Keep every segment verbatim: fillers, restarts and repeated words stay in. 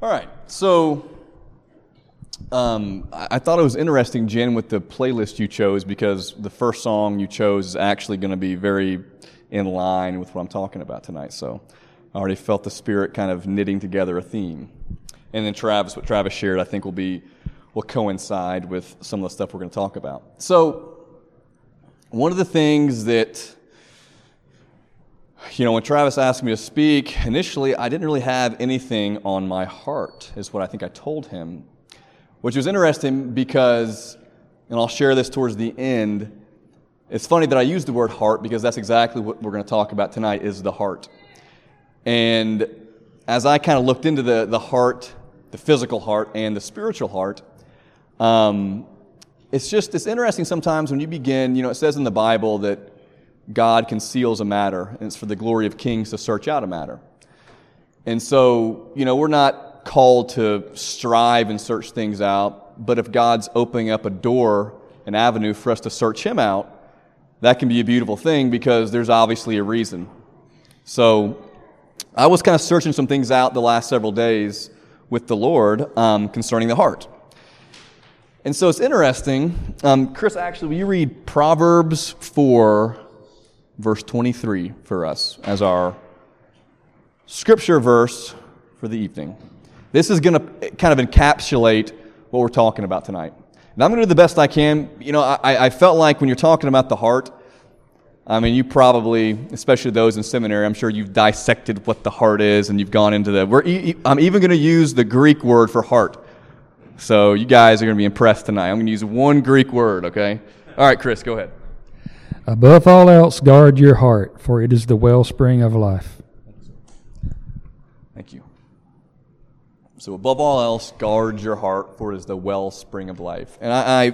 All right, so um, I thought it was interesting, Jen, with the playlist you chose, because the first song you chose is actually going to be very in line with what I'm talking about tonight. So I already felt the Spirit kind of knitting together a theme. And then Travis, what Travis shared, I think will be will coincide with some of the stuff we're going to talk about. So one of the things that, you know, when Travis asked me to speak, initially I didn't really have anything on my heart, is what I think I told him, which was interesting because, and I'll share this towards the end, it's funny that I used the word heart because that's exactly what we're going to talk about tonight is the heart. And as I kind of looked into the, the heart, the physical heart and the spiritual heart, um, it's just, it's interesting sometimes when you begin, you know, it says in the Bible that God conceals a matter, and it's for the glory of kings to search out a matter. And so, you know, we're not called to strive and search things out, but if God's opening up a door, an avenue for us to search Him out, that can be a beautiful thing because there's obviously a reason. So I was kind of searching some things out the last several days with the Lord um, concerning the heart. And so it's interesting. Um, Chris, actually, will you read Proverbs four, verse twenty-three for us as our scripture verse for the evening? This is going to kind of encapsulate what we're talking about tonight. And I'm going to do the best I can. You know, I, I felt like when you're talking about the heart, I mean, you probably, especially those in seminary, I'm sure you've dissected what the heart is and you've gone into the, we're e- I'm even going to use the Greek word for heart. So you guys are going to be impressed tonight. I'm going to use one Greek word, okay? All right, Chris, go ahead. Above all else, guard your heart, for it is the wellspring of life. Thank you. So above all else, guard your heart, for it is the wellspring of life. And I, I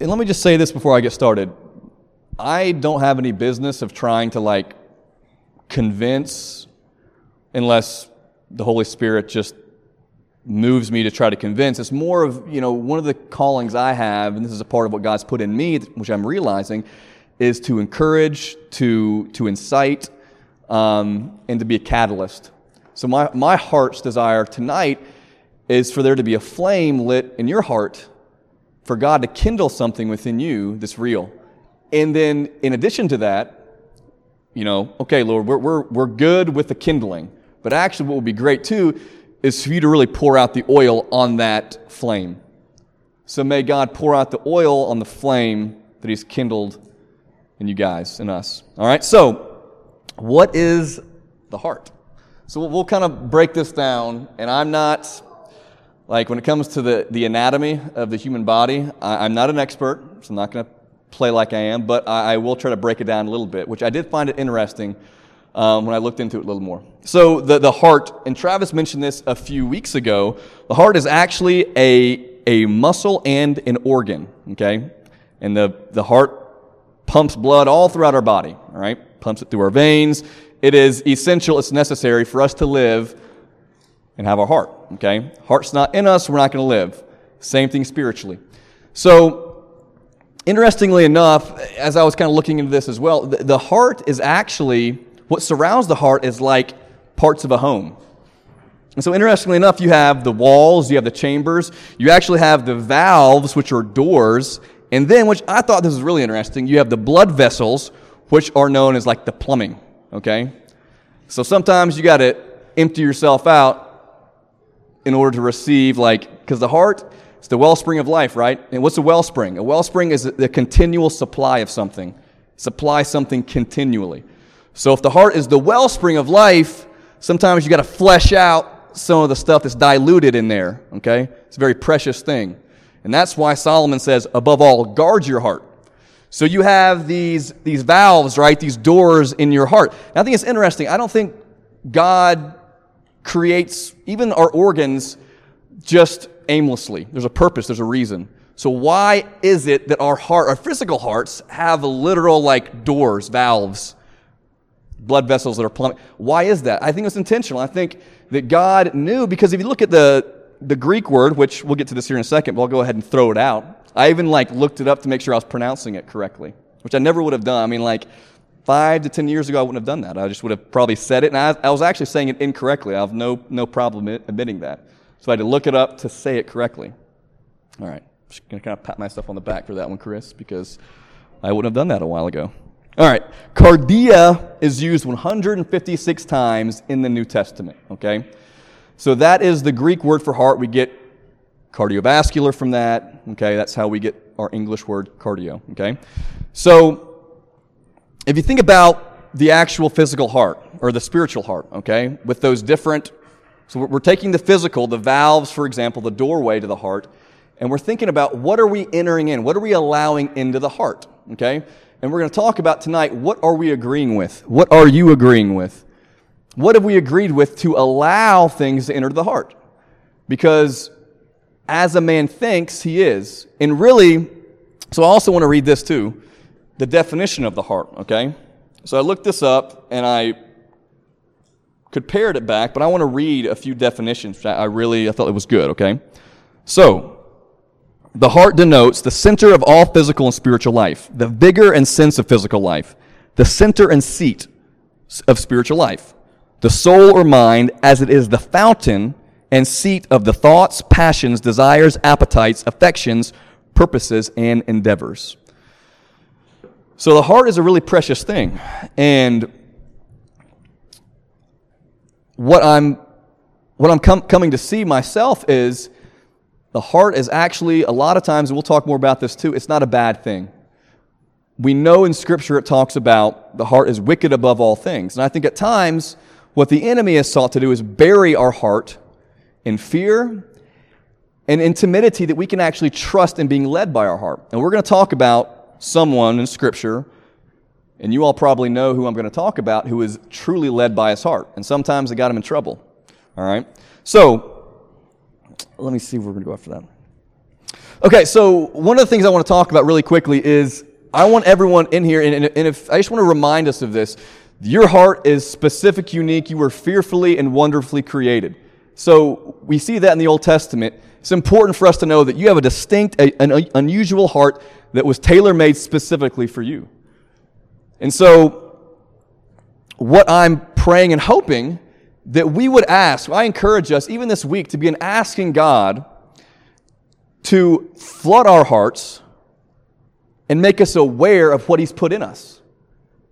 and let me just say this before I get started. I don't have any business of trying to, like, convince unless the Holy Spirit just moves me to try to convince. It's more of, you know, one of the callings I have, and this is a part of what God's put in me, which I'm realizing, is to encourage, to to incite, um, and to be a catalyst. So my, my heart's desire tonight is for there to be a flame lit in your heart, for God to kindle something within you that's real. And then in addition to that, you know, okay, Lord, we're we're we're good with the kindling. But actually what would be great too is for you to really pour out the oil on that flame. So may God pour out the oil on the flame that He's kindled in you guys, in us. All right, so what is the heart? So we'll kind of break this down, and I'm not, like when it comes to the, the anatomy of the human body, I, I'm not an expert, so I'm not going to play like I am, but I, I will try to break it down a little bit, which I did find it interesting um, when I looked into it a little more. So the, the heart, and Travis mentioned this a few weeks ago, the heart is actually a, a muscle and an organ, okay? And the, the heart pumps blood all throughout our body, all right? Pumps it through our veins. It is essential, it's necessary for us to live and have our heart, okay? Heart's not in us, we're not going to live. Same thing spiritually. So, interestingly enough, as I was kind of looking into this as well, the, the heart is actually, what surrounds the heart is like parts of a home. And so, interestingly enough, you have the walls, you have the chambers, you actually have the valves, which are doors. And then, which I thought this was really interesting, you have the blood vessels, which are known as like the plumbing, okay? So sometimes you got to empty yourself out in order to receive, like, because the heart is the wellspring of life, right? And what's a wellspring? A wellspring is the continual supply of something. Supply something continually. So if the heart is the wellspring of life, sometimes you got to flesh out some of the stuff that's diluted in there, okay? It's a very precious thing. And that's why Solomon says, above all, guard your heart. So you have these these valves, right? These doors in your heart. And I think it's interesting. I don't think God creates even our organs just aimlessly. There's a purpose. There's a reason. So why is it that our heart, our physical hearts, have literal like doors, valves, blood vessels that are plumbing? Why is that? I think it's intentional. I think that God knew, because if you look at the The Greek word, which we'll get to this here in a second, but I'll go ahead and throw it out. I even like looked it up to make sure I was pronouncing it correctly, which I never would have done. I mean, like, Five to ten years ago, I wouldn't have done that. I just would have probably said it, and I, I was actually saying it incorrectly. I have no no problem admitting that. So I had to look it up to say it correctly. All right, I'm just going to kind of pat myself on the back for that one, Chris, because I wouldn't have done that a while ago. All right, cardia is used one hundred fifty-six times in the New Testament, okay? So that is the Greek word for heart. We get cardiovascular from that, okay? That's how we get our English word cardio, okay? So if you think about the actual physical heart, or the spiritual heart, okay, with those different, so we're taking the physical, the valves, for example, the doorway to the heart, and we're thinking about what are we entering in, what are we allowing into the heart, okay? And we're going to talk about tonight, what are we agreeing with? What are you agreeing with? What have we agreed with to allow things to enter the heart? Because as a man thinks, he is. And really, so I also want to read this too, the definition of the heart, okay? So I looked this up, and I compared it back, but I want to read a few definitions. I really, I thought it was good, okay? So, the heart denotes the center of all physical and spiritual life, the vigor and sense of physical life, the center and seat of spiritual life, the soul or mind as it is the fountain and seat of the thoughts, passions, desires, appetites, affections, purposes, and endeavors. So the heart is a really precious thing, and what I'm what I'm com- coming to see myself is the heart is actually, a lot of times, and we'll talk more about this too, it's not a bad thing. We know in Scripture it talks about the heart is wicked above all things, and I think at times what the enemy has sought to do is bury our heart in fear and in timidity that we can actually trust in being led by our heart, and we're going to talk about someone in Scripture, and you all probably know who I'm going to talk about, who is truly led by his heart, and sometimes it got him in trouble, all right? So, let me see if we're going to go after that. Okay, so one of the things I want to talk about really quickly is, I want everyone in here, and, and if I just want to remind us of this, your heart is specific, unique, you were fearfully and wonderfully created. So, we see that in the Old Testament. It's important for us to know that you have a distinct, a, an unusual heart that was tailor-made specifically for you. And so, what I'm praying and hoping that we would ask, I encourage us, even this week, to begin asking God to flood our hearts and make us aware of what He's put in us.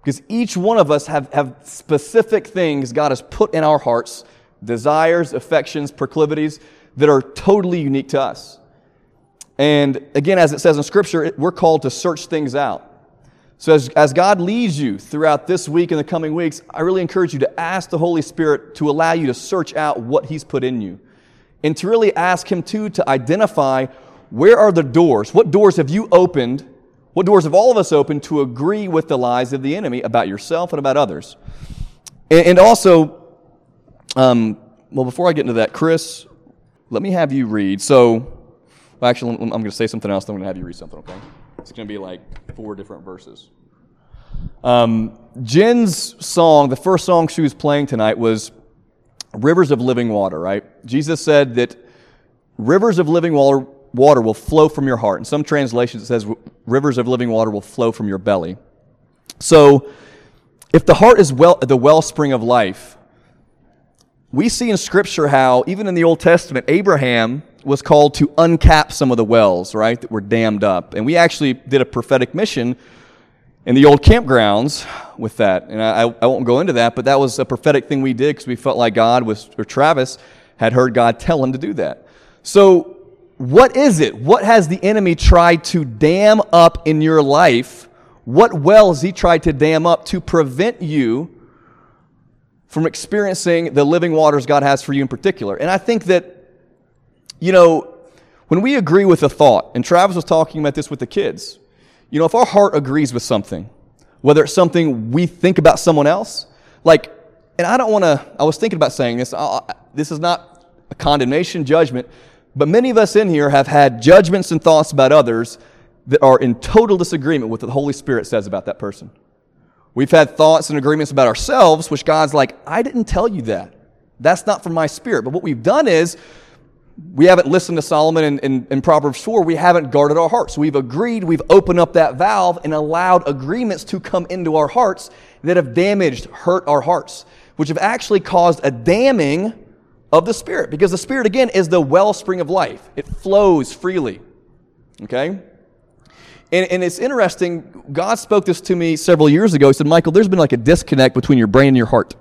Because each one of us have, have specific things God has put in our hearts, desires, affections, proclivities, that are totally unique to us. And again, as it says in Scripture, it, we're called to search things out. So as, as God leads you throughout this week and the coming weeks, I really encourage you to ask the Holy Spirit to allow you to search out what He's put in you. And to really ask Him, too, to identify where are the doors? What doors have you opened? What doors have all of us opened to agree with the lies of the enemy about yourself and about others? And, and also, um, well, before I get into that, Chris, let me have you read. So, well, actually, I'm going to say something else, then I'm going to have you read something, okay? It's going to be like four different verses. Um, Jen's song, the first song she was playing tonight was Rivers of Living Water, right? Jesus said that rivers of living water, water will flow from your heart. In some translations, it says rivers of living water will flow from your belly. So, if the heart is well, the wellspring of life, we see in Scripture how, even in the Old Testament, Abraham was called to uncap some of the wells, right, that were dammed up. And we actually did a prophetic mission in the old campgrounds with that. And I, I won't go into that, but that was a prophetic thing we did because we felt like God was, or Travis, had heard God tell him to do that. So what is it? What has the enemy tried to dam up in your life? What wells he tried to dam up to prevent you from experiencing the living waters God has for you in particular? And I think that, you know, when we agree with a thought, and Travis was talking about this with the kids, you know, if our heart agrees with something, whether it's something we think about someone else, like, and I don't want to, I was thinking about saying this, I, this is not a condemnation, judgment, but many of us in here have had judgments and thoughts about others that are in total disagreement with what the Holy Spirit says about that person. We've had thoughts and agreements about ourselves, which God's like, I didn't tell you that. That's not from my spirit. But what we've done is we haven't listened to Solomon in, in, in Proverbs four. We haven't guarded our hearts. We've agreed. We've opened up that valve and allowed agreements to come into our hearts that have damaged, hurt our hearts, which have actually caused a damning of the Spirit. Because the Spirit, again, is the wellspring of life. It flows freely. Okay? And, and it's interesting. God spoke this to me several years ago. He said, Michael, there's been like a disconnect between your brain and your heart.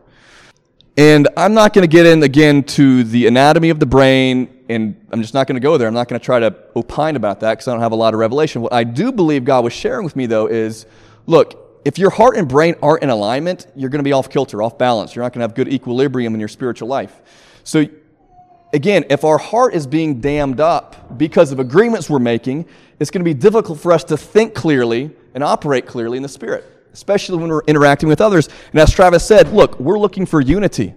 And I'm not going to get in again to the anatomy of the brain, and I'm just not going to go there. I'm not going to try to opine about that because I don't have a lot of revelation. What I do believe God was sharing with me, though, is, look, if your heart and brain aren't in alignment, you're going to be off kilter, off balance. You're not going to have good equilibrium in your spiritual life. So, again, if our heart is being dammed up because of agreements we're making, it's going to be difficult for us to think clearly and operate clearly in the Spirit, especially when we're interacting with others. And as Travis said, look, we're looking for unity.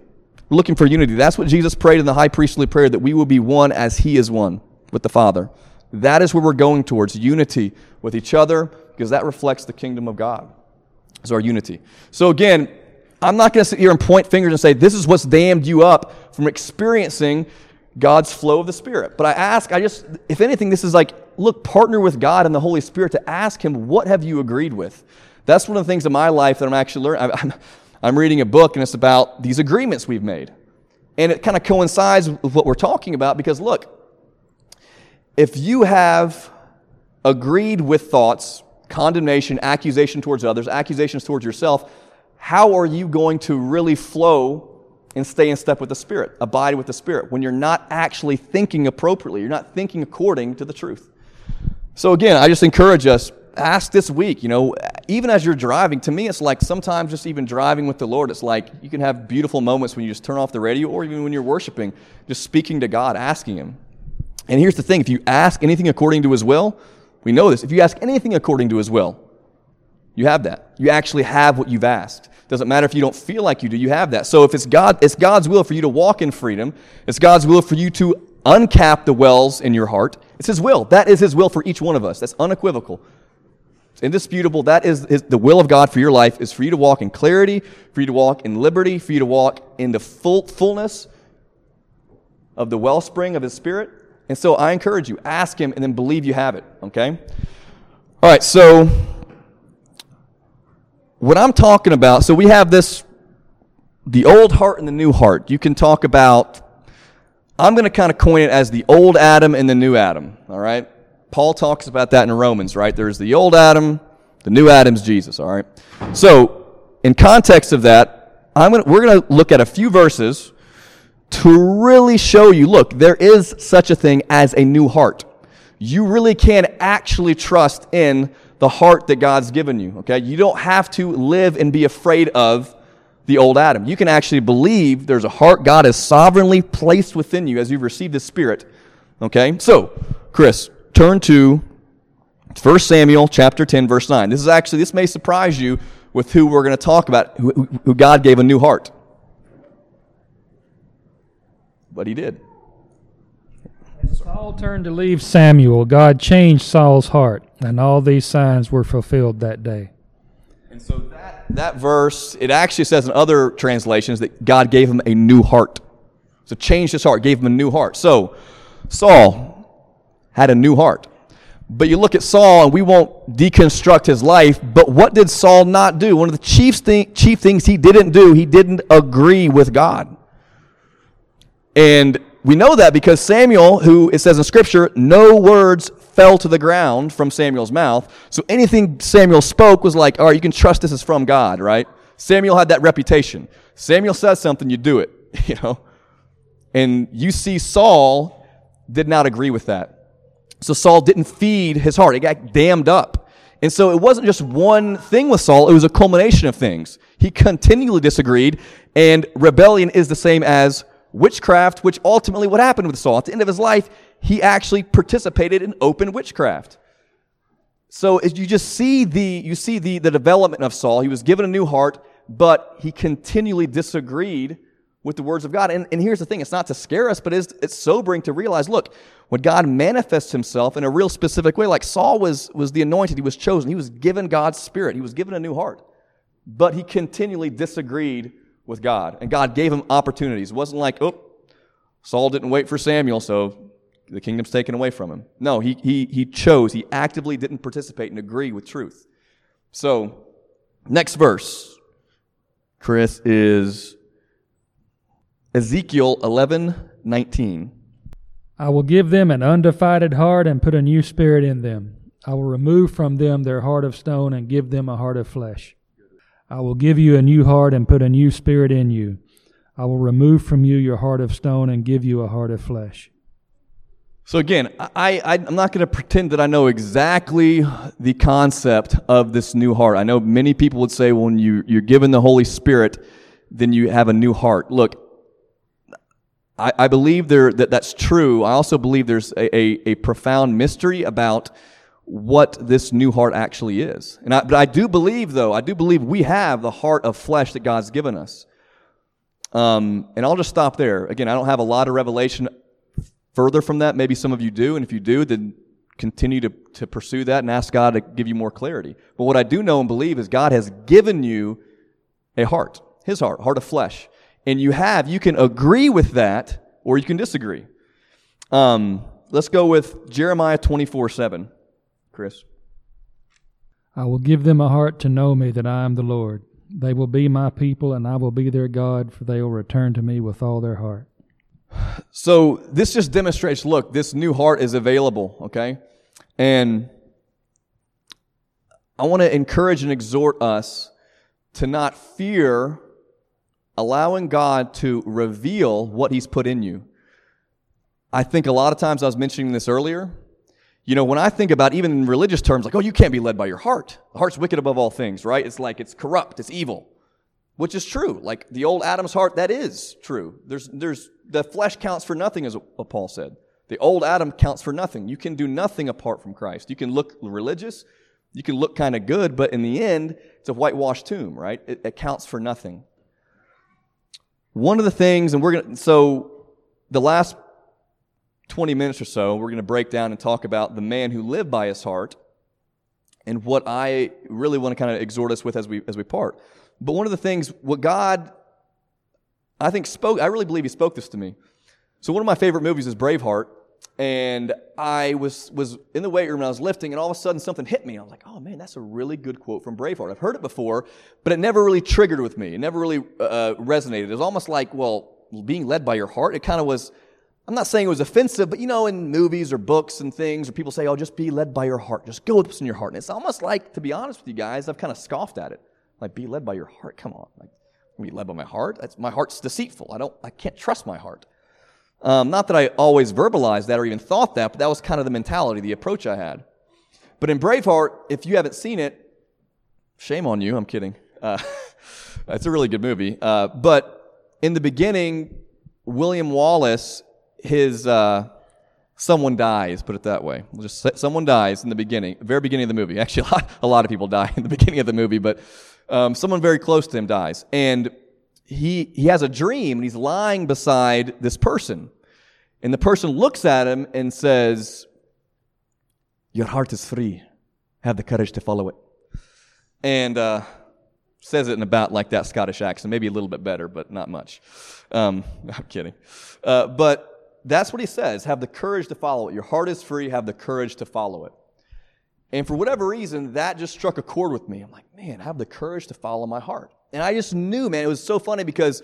We're looking for unity. That's what Jesus prayed in the high priestly prayer, that we will be one as he is one with the Father. That is where we're going towards, unity with each other, because that reflects the kingdom of God, is our unity. So again, I'm not going to sit here and point fingers and say, this is what's damned you up from experiencing God's flow of the Spirit. But I ask, I just, if anything, this is like, look, partner with God and the Holy Spirit to ask him, what have you agreed with? That's one of the things in my life that I'm actually learning. I'm, I'm reading a book, and it's about these agreements we've made. And it kind of coincides with what we're talking about, because look, if you have agreed with thoughts, condemnation, accusation towards others, accusations towards yourself, how are you going to really flow and stay in step with the Spirit, abide with the Spirit, when you're not actually thinking appropriately, you're not thinking according to the truth? So again, I just encourage us, ask this week, you know, even as you're driving, to me it's like sometimes just even driving with the Lord, it's like you can have beautiful moments when you just turn off the radio, or even when you're worshiping, just speaking to God, asking him. And here's the thing, if you ask anything according to his will, we know this, if you ask anything according to his will, you have that. You actually have what you've asked. Doesn't matter if you don't feel like you do, you have that. So if it's God, it's God's will for you to walk in freedom, it's God's will for you to uncap the wells in your heart, it's his will. That is his will for each one of us. That's unequivocal. It's indisputable. That is, is the will of God for your life, is for you to walk in clarity, for you to walk in liberty, for you to walk in the full fullness of the wellspring of his Spirit. And so I encourage you, ask him and then believe you have it, okay? All right, so what I'm talking about, so we have this, the old heart and the new heart. You can talk about, I'm going to kind of coin it as the old Adam and the new Adam, all right? Paul talks about that in Romans, right? There's the old Adam, the new Adam's Jesus, all right? So, in context of that, I'm gonna, we're going to look at a few verses to really show you, look, there is such a thing as a new heart. You really can actually trust in the heart that God's given you, okay? You don't have to live and be afraid of the old Adam. You can actually believe there's a heart God has sovereignly placed within you as you've received the Spirit, okay? So, Chris, turn to First Samuel chapter ten, verse nine. This is actually, this may surprise you with who we're going to talk about, who, who God gave a new heart. But he did. As Saul turned to leave Samuel, God changed Saul's heart, and all these signs were fulfilled that day. And so that, that verse, it actually says in other translations that God gave him a new heart. So changed his heart, gave him a new heart. So Saul had a new heart. But you look at Saul, and we won't deconstruct his life, but what did Saul not do? One of the chief, thing, chief things he didn't do, he didn't agree with God. And we know that because Samuel, who it says in Scripture, no words fell to the ground from Samuel's mouth. So anything Samuel spoke was like, all right, you can trust this is from God, right? Samuel had that reputation. Samuel says something, you do it, you know. And you see Saul did not agree with that. So Saul didn't feed his heart. It got dammed up. And so it wasn't just one thing with Saul. It was a culmination of things. He continually disagreed, and rebellion is the same as witchcraft, which ultimately what happened with Saul. At the end of his life, he actually participated in open witchcraft. So as you just see the you see the, the development of Saul. He was given a new heart, but he continually disagreed with the words of God. And, and here's the thing, it's not to scare us, but it's, it's sobering to realize, look, when God manifests himself in a real specific way, like Saul was, was the anointed, he was chosen, he was given God's Spirit, he was given a new heart, but he continually disagreed with God, and God gave him opportunities. It wasn't like, oh, Saul didn't wait for Samuel, so the kingdom's taken away from him. No, he he he chose. He actively didn't participate and agree with truth. So, next verse, Chris, is Ezekiel eleven nineteen. I will give them an undivided heart and put a new spirit in them. I will remove from them their heart of stone and give them a heart of flesh. I will give you a new heart and put a new spirit in you. I will remove from you your heart of stone and give you a heart of flesh. So again, I, I, I'm not going to pretend that I know exactly the concept of this new heart. I know many people would say when you, you're given the Holy Spirit, then you have a new heart. Look, I, I believe there that that's true. I also believe there's a, a, a profound mystery about what this new heart actually is. And I, but I do believe, though, I do believe we have the heart of flesh that God's given us. Um, and I'll just stop there. Again, I don't have a lot of revelation further from that. Maybe some of you do, and if you do, then continue to, to pursue that and ask God to give you more clarity. But what I do know and believe is God has given you a heart, his heart, heart of flesh. And you have, you can agree with that, or you can disagree. Um, let's go with Jeremiah twenty-four seven. Chris. I will give them a heart to know me, that I am the Lord. They will be my people, and I will be their God, for they will return to me with all their heart. So this just demonstrates, look, this new heart is available, okay? And I want to encourage and exhort us to not fear allowing God to reveal what he's put in you. I think a lot of times, I was mentioning this earlier, you know, when I think about even in religious terms, like, oh, you can't be led by your heart. The heart's wicked above all things, right? It's like it's corrupt, it's evil. Which is true. Like the old Adam's heart, that is true. There's, there's, the flesh counts for nothing, as Paul said. The old Adam counts for nothing. You can do nothing apart from Christ. You can look religious, you can look kind of good, but in the end, it's a whitewashed tomb, right? It, it counts for nothing. One of the things, and we're gonna, so the last twenty minutes or so, we're gonna break down and talk about the man who lived by his heart, and what I really want to kind of exhort us with as we as we part. But one of the things, what God, I think spoke, I really believe he spoke this to me. So one of my favorite movies is Braveheart, and I was was in the weight room and I was lifting, and all of a sudden something hit me. I was like, oh man, that's a really good quote from Braveheart. I've heard it before, but it never really triggered with me. It never really uh, resonated. It was almost like, well, being led by your heart, it kind of was, I'm not saying it was offensive, but you know, in movies or books and things, or people say, oh, just be led by your heart. Just go with what's in your heart. And it's almost like, to be honest with you guys, I've kind of scoffed at it. Like, be led by your heart. Come on. Like, be led by my heart. That's, my heart's deceitful. I don't, I can't trust my heart. Um, not that I always verbalized that or even thought that, but that was kind of the mentality, the approach I had. But in Braveheart, if you haven't seen it, shame on you. I'm kidding. Uh, it's a really good movie. Uh, but in the beginning, William Wallace, his, uh, someone dies, put it that way. We'll just say, someone dies in the beginning, very beginning of the movie. Actually, a lot, a lot of people die in the beginning of the movie, but Um, someone very close to him dies, and he he has a dream, and he's lying beside this person, and the person looks at him and says, your heart is free, have the courage to follow it, and uh, says it in about like that Scottish accent, maybe a little bit better, but not much. Um, I'm kidding. Uh, but that's what he says, have the courage to follow it. Your heart is free, have the courage to follow it. And for whatever reason, that just struck a chord with me. I'm like, man, I have the courage to follow my heart. And I just knew, man, it was so funny because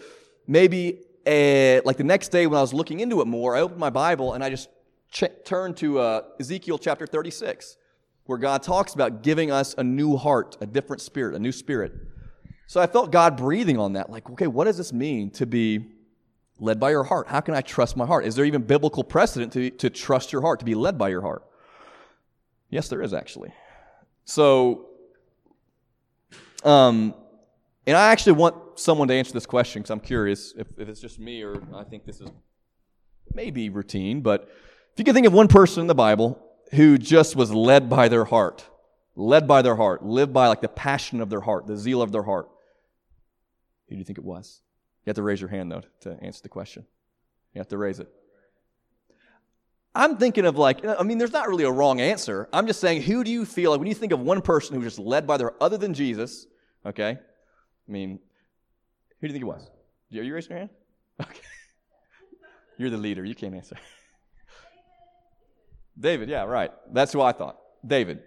maybe uh, like the next day when I was looking into it more, I opened my Bible and I just ch- turned to uh, Ezekiel chapter thirty-six, where God talks about giving us a new heart, a different spirit, a new spirit. So I felt God breathing on that. Like, okay, what does this mean to be led by your heart? How can I trust my heart? Is there even biblical precedent to, to trust your heart, to be led by your heart? Yes, there is actually. So, um, and I actually want someone to answer this question because I'm curious if, if it's just me or I think this is maybe routine, but if you can think of one person in the Bible who just was led by their heart, led by their heart, lived by like the passion of their heart, the zeal of their heart, who do you think it was? You have to raise your hand though to answer the question. You have to raise it. I'm thinking of like, I mean, there's not really a wrong answer. I'm just saying, who do you feel like when you think of one person who was just led by their, other than Jesus, okay? I mean, who do you think it was? Are you raising your hand? Okay. You're the leader. You can't answer. David, yeah, right. That's who I thought. David.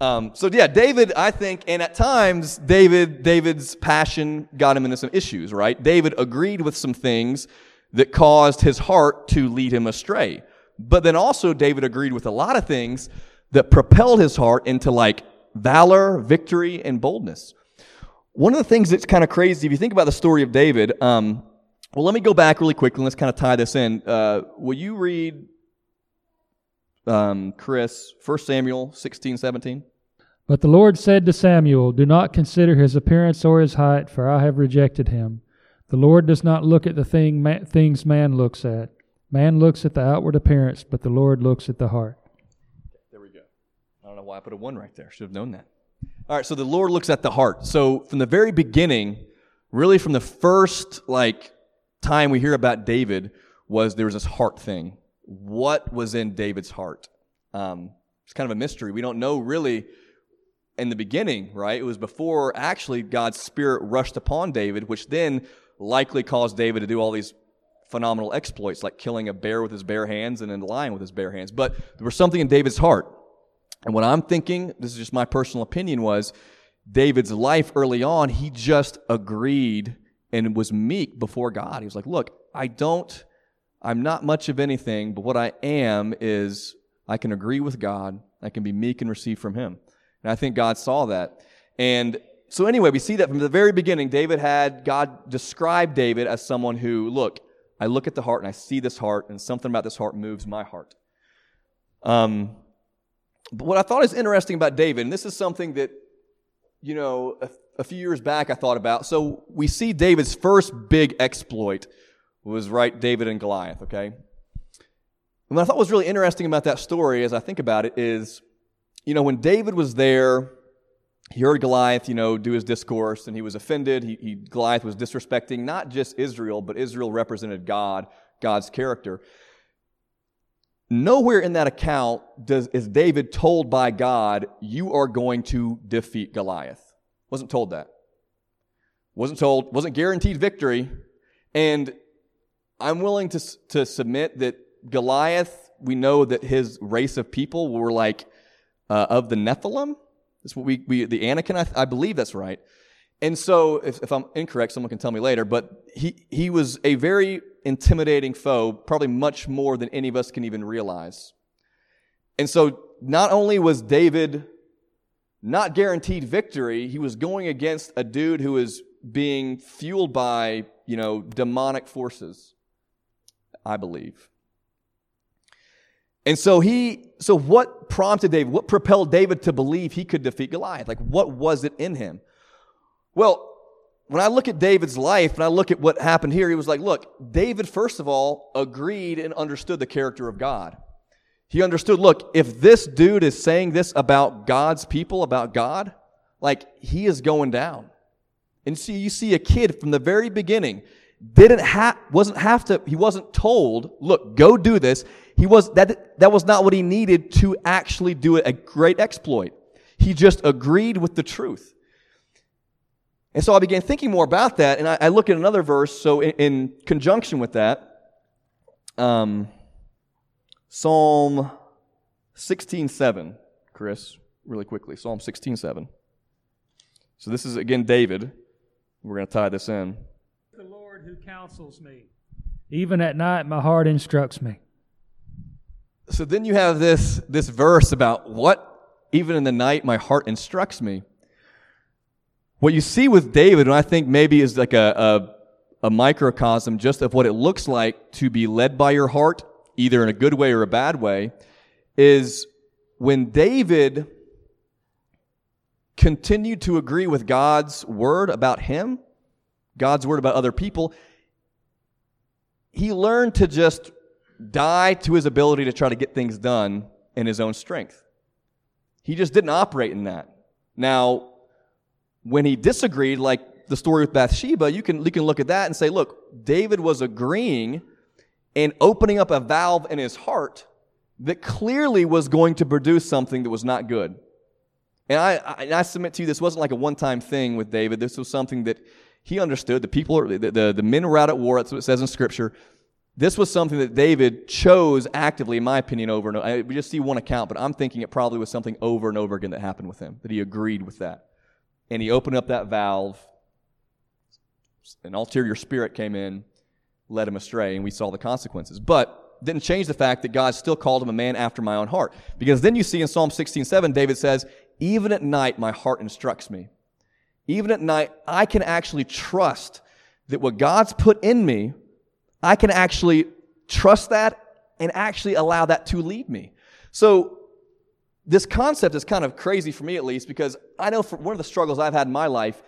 Um, so yeah, David, I think, and at times, David, David's passion got him into some issues, right? David agreed with some things that caused his heart to lead him astray. But then also David agreed with a lot of things that propelled his heart into like valor, victory, and boldness. One of the things that's kind of crazy, if you think about the story of David, um, well, let me go back really quickly and let's kind of tie this in. Uh, will you read... Um, Chris, First Samuel sixteen, seventeen. But the Lord said to Samuel, do not consider his appearance or his height, for I have rejected him. The Lord does not look at the thing ma- things man looks at. Man looks at the outward appearance, but the Lord looks at the heart. There we go. I don't know why I put a one right there. Should have known that. All right, so the Lord looks at the heart. So from the very beginning, really from the first like time we hear about David, was there was this heart thing. What was in David's heart? Um, it's kind of a mystery. We don't know really in the beginning, right? It was before actually God's Spirit rushed upon David, which then likely caused David to do all these phenomenal exploits, like killing a bear with his bare hands and then lying with his bare hands. But there was something in David's heart. And what I'm thinking, this is just my personal opinion, was David's life early on, he just agreed and was meek before God. He was like, look, I don't... I'm not much of anything, but what I am is I can agree with God. I can be meek and receive from Him. And I think God saw that. And so anyway, we see that from the very beginning, David had, God described David as someone who, look, I look at the heart and I see this heart, and something about this heart moves my heart. Um, but what I thought is interesting about David, and this is something that, you know, a, a few years back I thought about. So we see David's first big exploit was right, David and Goliath, okay? And what I thought was really interesting about that story as I think about it is, you know, when David was there, he heard Goliath, you know, do his discourse, and he was offended. He, he Goliath was disrespecting not just Israel, but Israel represented God, God's character. Nowhere in that account does is David told by God, you are going to defeat Goliath. Wasn't told that. Wasn't told, wasn't guaranteed victory, and I'm willing to to submit that Goliath, we know that his race of people were like uh, of the Nephilim. That's what we, we the Anakim, I, I believe that's right. And so, if, if I'm incorrect, someone can tell me later, but he, he was a very intimidating foe, probably much more than any of us can even realize. And so, not only was David not guaranteed victory, he was going against a dude who was being fueled by, you know, demonic forces, I believe. And so he, so what prompted David, what propelled David to believe he could defeat Goliath? Like, what was it in him? Well, when I look at David's life and I look at what happened here, he was like, look, David, first of all, agreed and understood the character of God. He understood, look, if this dude is saying this about God's people, about God, like, he is going down. And see, so you see a kid from the very beginning didn't have, wasn't have to, he wasn't told, look, go do this. He was, that, that was not what he needed to actually do a great exploit. He just agreed with the truth. And so I began thinking more about that, and I, I look at another verse, so in, in conjunction with that, um, Psalm sixteen seven, Chris, really quickly, Psalm sixteen seven. So this is, again, David. We're going to tie this in. Who counsels me. Even at night my heart instructs me. So then you have this this verse about what? Even in the night my heart instructs me. What you see with David, and I think maybe is like a, a, a microcosm just of what it looks like to be led by your heart, either in a good way or a bad way, is when David continued to agree with God's word about him, God's word about other people, he learned to just die to his ability to try to get things done in his own strength. He just didn't operate in that. Now, when he disagreed, like the story with Bathsheba, you can, you can look at that and say, look, David was agreeing and opening up a valve in his heart that clearly was going to produce something that was not good. And I, I, and I submit to you, this wasn't like a one-time thing with David. This was something that he understood. The people, the, the, the men were out at war. That's what it says in Scripture. This was something that David chose actively, in my opinion, over and over. I, we just see one account, but I'm thinking it probably was something over and over again that happened with him, that he agreed with that. And he opened up that valve. An ulterior spirit came in, led him astray, and we saw the consequences. But didn't change the fact that God still called him a man after my own heart. Because then you see in Psalm sixteen seven, David says, even at night my heart instructs me. Even at night, I can actually trust that what God's put in me, I can actually trust that and actually allow that to lead me. So this concept is kind of crazy for me, at least, because I know for one of the struggles I've had in my life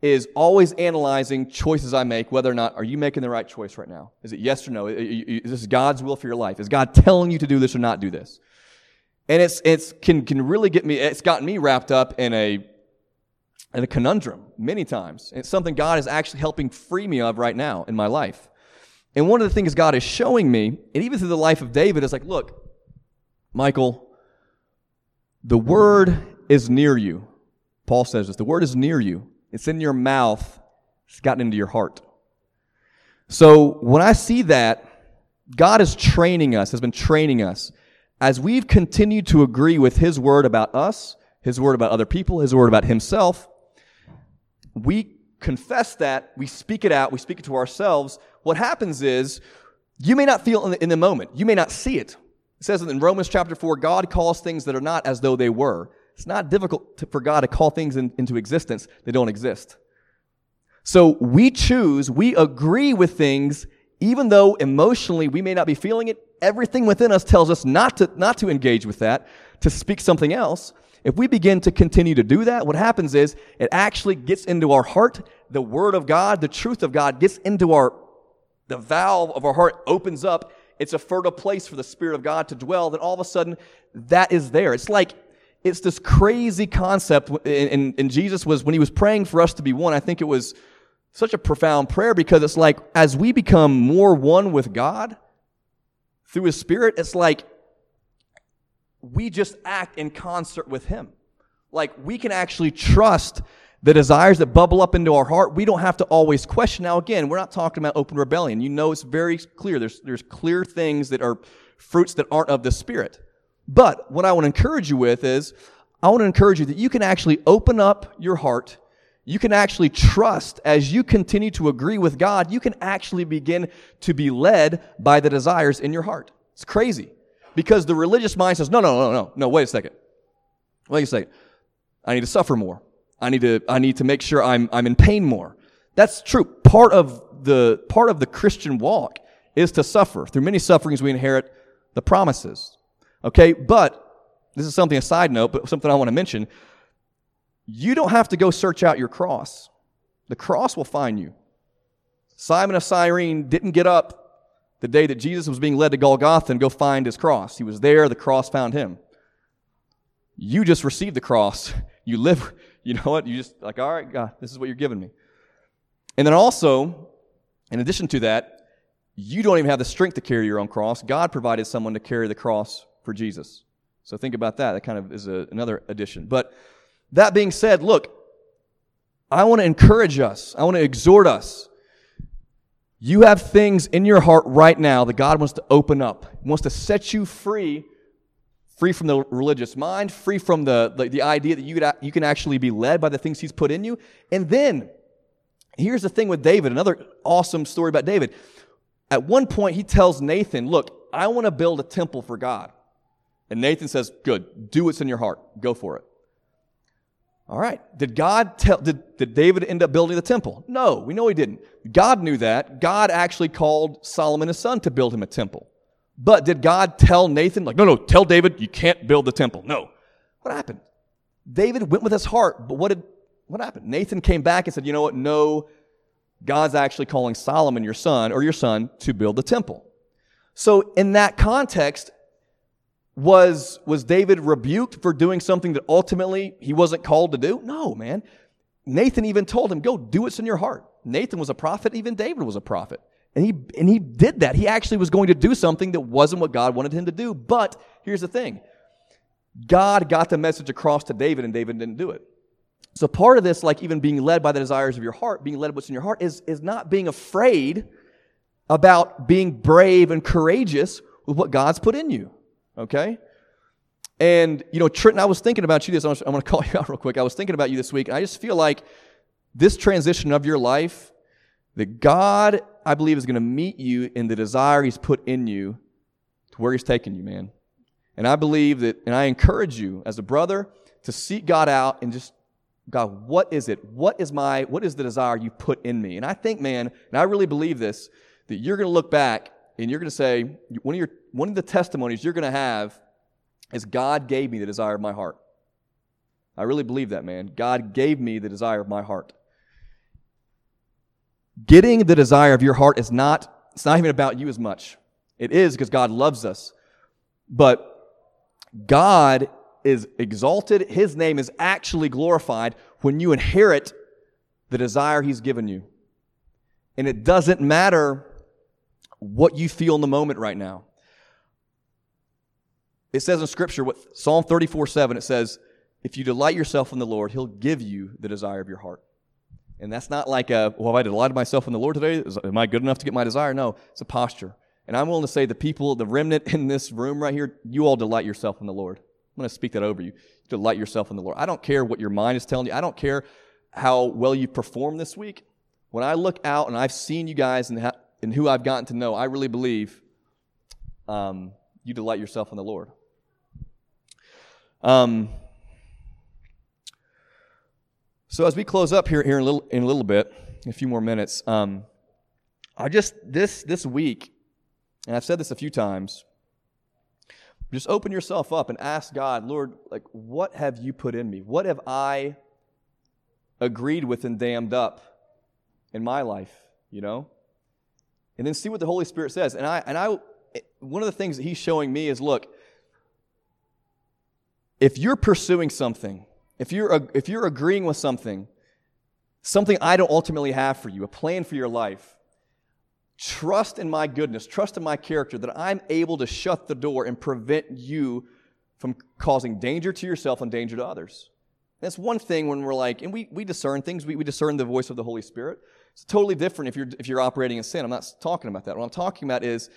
is always analyzing choices I make, whether or not, are you making the right choice right now? Is it yes or no? Is this God's will for your life? Is God telling you to do this or not do this? And it's it's can can really get me, it's gotten me wrapped up in a in a conundrum many times. And it's something God is actually helping free me of right now in my life. And one of the things God is showing me, and even through the life of David, is like, look, Michael, the word is near you. Paul says this, the word is near you. It's in your mouth. It's gotten into your heart. So when I see that, God is training us, has been training us, as we've continued to agree with his word about us, his word about other people, his word about himself, we confess that, we speak it out, we speak it to ourselves. What happens is, you may not feel in the, in the moment. You may not see it. It says in Romans chapter four, God calls things that are not as though they were. It's not difficult to, for God to call things in, into existence that don't exist. So we choose, we agree with things, even though emotionally we may not be feeling it. Everything within us tells us not to, not to engage with that, to speak something else. If we begin to continue to do that, what happens is it actually gets into our heart. The word of God, the truth of God gets into our The valve of our heart opens up. It's a fertile place for the Spirit of God to dwell. Then all of a sudden, that is there. It's like, it's this crazy concept. And, and Jesus was, when he was praying for us to be one, I think it was such a profound prayer, because it's like, as we become more one with God through his Spirit, it's like we just act in concert with him. Like, we can actually trust the desires that bubble up into our heart. We don't have to always question. Now, again, we're not talking about open rebellion. You know, it's very clear. There's there's clear things that are fruits that aren't of the Spirit. But what I want to encourage you with is, I want to encourage you that you can actually open up your heart. You can actually trust as you continue to agree with God. You can actually begin to be led by the desires in your heart. It's crazy, because the religious mind says, no, no, no, no, no, wait a second. Wait a second. I need to suffer more. I need to I need to make sure I'm I'm in pain more. That's true. Part of the part of the Christian walk is to suffer. Through many sufferings we inherit the promises. Okay, but this is something a side note, but something I want to mention. You don't have to go search out your cross. The cross will find you. Simon of Cyrene didn't get up the day that Jesus was being led to Golgotha and go find his cross. He was there, the cross found him. You just received the cross. You live. You know what? You just like, all right, God, this is what you're giving me. And then also, in addition to that, you don't even have the strength to carry your own cross. God provided someone to carry the cross for Jesus. So think about that. That kind of is a, another addition. But that being said, look, I want to encourage us. I want to exhort us. You have things in your heart right now that God wants to open up. He wants to set you free. Free from the religious mind, free from the, the, the idea that you, could, you can actually be led by the things he's put in you. And then, here's the thing with David, another awesome story about David. At one point, he tells Nathan, look, I want to build a temple for God. And Nathan says, good, do what's in your heart. Go for it. All right. Did God tell, did, did David end up building the temple? No, we know he didn't. God knew that. God actually called Solomon, his son, to build him a temple. But did God tell Nathan, like, no, no, tell David, you can't build the temple? No. What happened? David went with his heart, but what did what happened? Nathan came back and said, you know what? No, God's actually calling Solomon, your son, or your son, to build the temple. So in that context, was, was David rebuked for doing something that ultimately he wasn't called to do? No, man. Nathan even told him, go do what's in your heart. Nathan was a prophet. Even David was a prophet. And he and he did that. He actually was going to do something that wasn't what God wanted him to do. But here's the thing. God got the message across to David, and David didn't do it. So part of this, like even being led by the desires of your heart, being led by what's in your heart, is, is not being afraid about being brave and courageous with what God's put in you, okay? And, you know, Trenton, I was thinking about you this. I'm going to call you out real quick. I was thinking about you this week, and I just feel like this transition of your life, that God, I believe, is going to meet you in the desire He's put in you to where He's taking you, man. And I believe that, and I encourage you as a brother to seek God out and just, God, what is it? What is my, what is the desire you put in me? And I think, man, and I really believe this, that you're going to look back and you're going to say, one of your, one of the testimonies you're going to have is God gave me the desire of my heart. I really believe that, man. God gave me the desire of my heart. Getting the desire of your heart is not, it's not even about you as much. It is because God loves us. But God is exalted. His name is actually glorified when you inherit the desire He's given you. And it doesn't matter what you feel in the moment right now. It says in Scripture, what, Psalm thirty-four seven, it says, if you delight yourself in the Lord, He'll give you the desire of your heart. And that's not like, a, well, I delighted myself in the Lord today. Am I good enough to get my desire? No, it's a posture. And I'm willing to say the people, the remnant in this room right here, you all delight yourself in the Lord. I'm going to speak that over you. You delight yourself in the Lord. I don't care what your mind is telling you. I don't care how well you perform this week. When I look out and I've seen you guys and, ha- and who I've gotten to know, I really believe um, you delight yourself in the Lord. Um. So as we close up here, here in a little, in a little bit, a few more minutes, um, I just this this week. And I've said this a few times. Just open yourself up and ask God, Lord, like, what have you put in me? What have I agreed with and damned up in my life, you know? And then see what the Holy Spirit says. And I, and I, one of the things that He's showing me is, look, if you're pursuing something, if you're if you're agreeing with something, something I don't ultimately have for you, a plan for your life, trust in my goodness, trust in my character that I'm able to shut the door and prevent you from causing danger to yourself and danger to others. And that's one thing when we're like, and we, we discern things, we, we discern the voice of the Holy Spirit. It's totally different if you're if you're operating in sin. I'm not talking about that. What I'm talking about is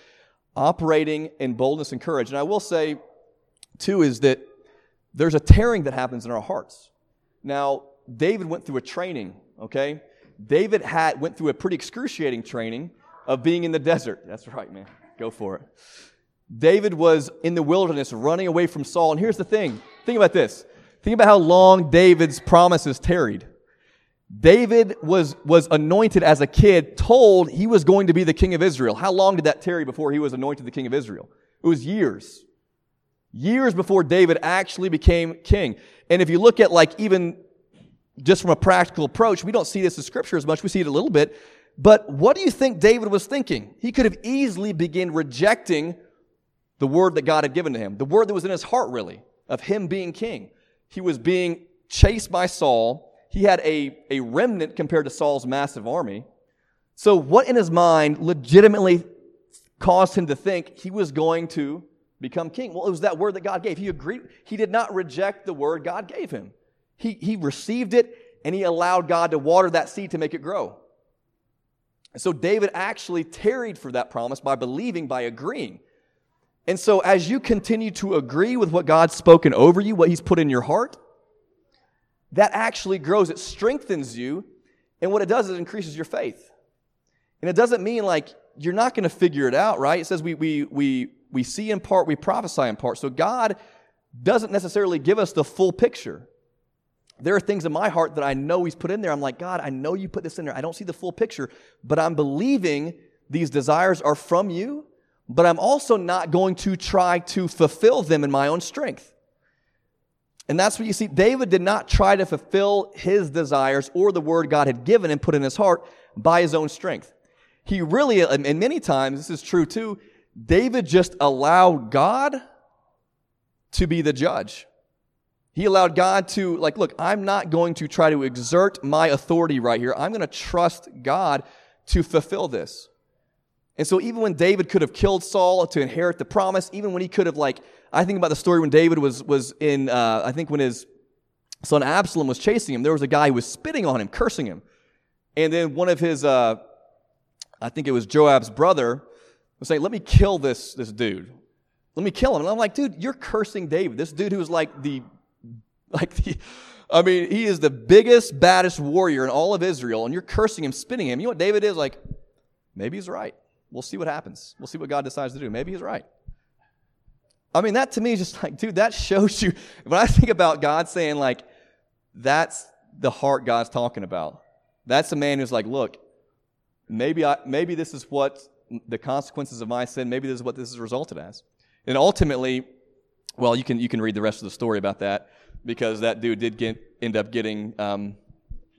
operating in boldness and courage. And I will say, too, is that there's a tearing that happens in our hearts. Now, David went through a training, okay? David had went through a pretty excruciating training of being in the desert. That's right, man. Go for it. David was in the wilderness running away from Saul. And here's the thing. Think about this. Think about how long David's promises tarried. David was, was anointed as a kid, told he was going to be the king of Israel. How long did that tarry before he was anointed the king of Israel? It was years. Years before David actually became king. And if you look at, like, even just from a practical approach, we don't see this in Scripture as much. We see it a little bit. But what do you think David was thinking? He could have easily begun rejecting the word that God had given to him, the word that was in his heart, really, of him being king. He was being chased by Saul. He had a, a remnant compared to Saul's massive army. So what in his mind legitimately caused him to think he was going to become king? Well, it was that word that God gave. He agreed. He did not reject the word God gave him. He, he received it, and he allowed God to water that seed to make it grow. And so David actually tarried for that promise by believing, by agreeing. And so as you continue to agree with what God's spoken over you, what He's put in your heart, that actually grows. It strengthens you. And what it does is it increases your faith. And it doesn't mean like you're not going to figure it out, right? It says we we we we see in part, we prophesy in part. So God doesn't necessarily give us the full picture. There are things in my heart that I know He's put in there. I'm like, God, I know you put this in there. I don't see the full picture, but I'm believing these desires are from you, but I'm also not going to try to fulfill them in my own strength. And that's what you see. David did not try to fulfill his desires or the word God had given and put in his heart by his own strength. He really, and many times, this is true too, David just allowed God to be the judge. He allowed God to, like, look, I'm not going to try to exert my authority right here. I'm going to trust God to fulfill this. And so even when David could have killed Saul to inherit the promise, even when he could have, like, I think about the story when David was was in, uh, I think when his son Absalom was chasing him, there was a guy who was spitting on him, cursing him. And then one of his, uh, I think it was Joab's brother, was saying, let me kill this, this dude. Let me kill him. And I'm like, dude, you're cursing David. This dude who is like the, like the, I mean, he is the biggest, baddest warrior in all of Israel, and you're cursing him, spinning him. You know what David is? Like, maybe he's right. We'll see what happens. We'll see what God decides to do. Maybe he's right. I mean, that to me is just like, dude, that shows you. When I think about God saying, like, that's the heart God's talking about. That's a man who's like, look, maybe I, maybe this is what the consequences of my sin, maybe this is what this has resulted as. And ultimately, well, you can you can read the rest of the story about that, because that dude did get, end up getting um,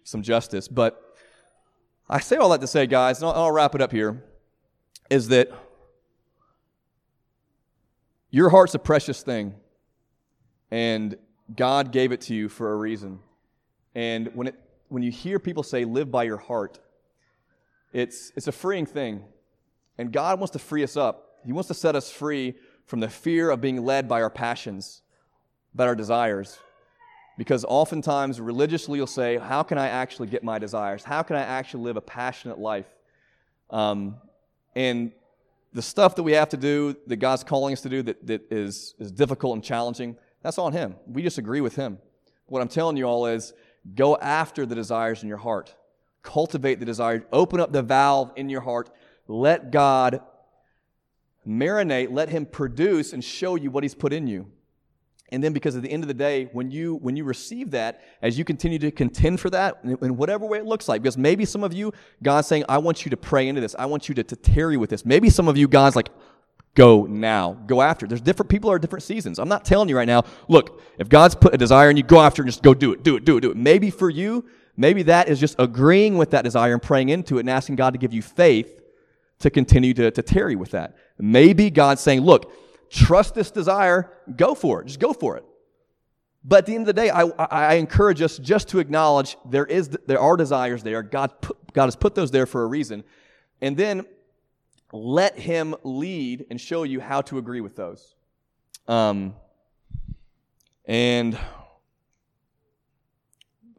some justice. But I say all that to say, guys, and I'll, I'll wrap it up here, is that your heart's a precious thing, and God gave it to you for a reason. And when it when you hear people say, live by your heart, it's it's a freeing thing. And God wants to free us up. He wants to set us free from the fear of being led by our passions, by our desires. Because oftentimes, religiously, you'll say, how can I actually get my desires? How can I actually live a passionate life? Um, and the stuff that we have to do, that God's calling us to do, that, that is, is difficult and challenging, that's on Him. We just agree with Him. What I'm telling you all is, go after the desires in your heart. Cultivate the desire. Open up the valve in your heart. Let God marinate. Let Him produce and show you what He's put in you. And then, because at the end of the day, when you when you receive that, as you continue to contend for that, in whatever way it looks like, because maybe some of you, God's saying, I want you to pray into this. I want you to, to tarry with this. Maybe some of you, God's like, go now. Go after it. There's different people are different seasons. I'm not telling you right now, look, if God's put a desire in you, go after it and just go do it, do it, do it, do it. Maybe for you, maybe that is just agreeing with that desire and praying into it and asking God to give you faith to continue to, to tarry with that. Maybe God's saying, look, trust this desire, go for it, just go for it. But at the end of the day, I, I encourage us just to acknowledge there is there are desires there. God put, God has put those there for a reason. And then let Him lead and show you how to agree with those. Um, and do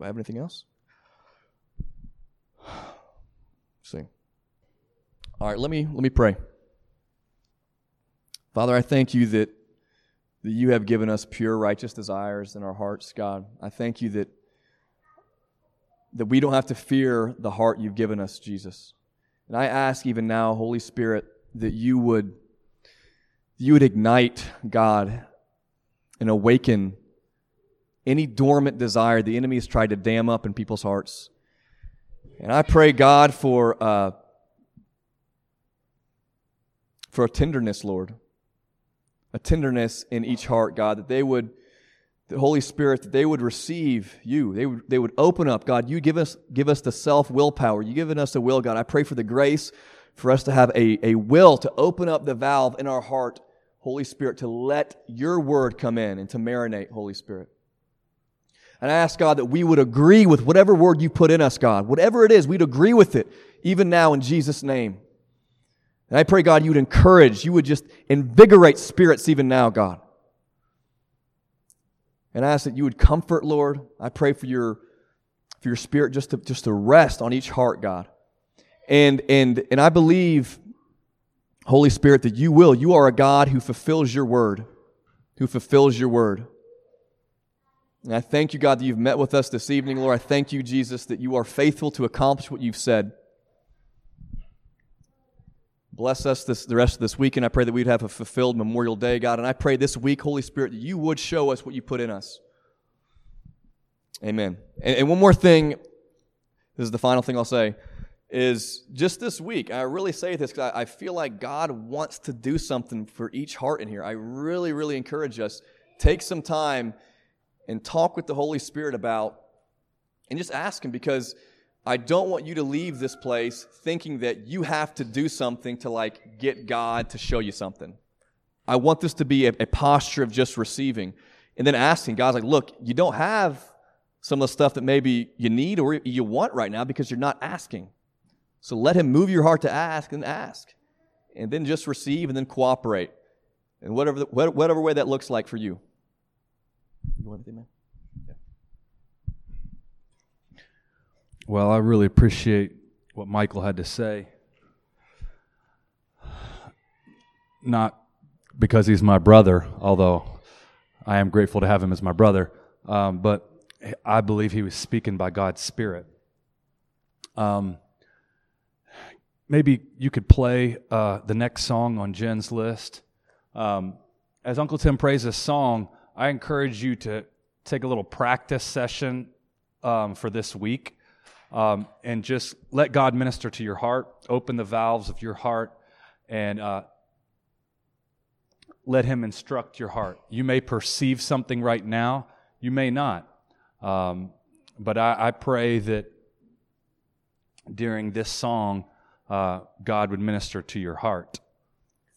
I have anything else? Let's see. All right, let me let me pray. Father, I thank You that, that You have given us pure, righteous desires in our hearts, God. I thank You that, that we don't have to fear the heart You've given us, Jesus. And I ask even now, Holy Spirit, that You would, You would ignite, God, and awaken any dormant desire the enemy has tried to dam up in people's hearts. And I pray, God, for... Uh, For a tenderness, Lord, a tenderness in each heart, God, that they would, the Holy Spirit, that they would receive You. They would, they would open up, God. You give us, give us the self-willpower. You've given us the will, God. I pray for the grace for us to have a, a will to open up the valve in our heart, Holy Spirit, to let Your word come in and to marinate, Holy Spirit. And I ask, God, that we would agree with whatever word You put in us, God. Whatever it is, we'd agree with it, even now in Jesus' name. And I pray, God, You would encourage, You would just invigorate spirits even now, God. And I ask that You would comfort, Lord. I pray for Your for Your Spirit just to just to rest on each heart, God. And and and I believe, Holy Spirit, that You will. You are a God who fulfills Your word, who fulfills Your word. And I thank You, God, that You've met with us this evening, Lord. I thank You, Jesus, that You are faithful to accomplish what You've said. Bless us this, the rest of this week, and I pray that we'd have a fulfilled Memorial Day, God. And I pray this week, Holy Spirit, that You would show us what You put in us. Amen. And, and one more thing, this is the final thing I'll say, is just this week, I really say this because I, I feel like God wants to do something for each heart in here. I really, really encourage us, take some time and talk with the Holy Spirit about, and just ask Him, because I don't want you to leave this place thinking that you have to do something to, like, get God to show you something. I want this to be a, a posture of just receiving and then asking. God's like, look, you don't have some of the stuff that maybe you need or you want right now because you're not asking. So let Him move your heart to ask and ask, and then just receive and then cooperate in whatever, the, whatever way that looks like for you. You want anything, man? Well, I really appreciate what Michael had to say. not because he's my brother, although I am grateful to have him as my brother, um, but I believe he was speaking by God's Spirit. Um, maybe you could play uh, the next song on Jen's list. Um, as Uncle Tim prays this song, I encourage you to take a little practice session um, for this week. Um, and just let God minister to your heart, open the valves of your heart, and uh, let Him instruct your heart. You may perceive something right now, you may not, um, but I, I pray that during this song, uh, God would minister to your heart.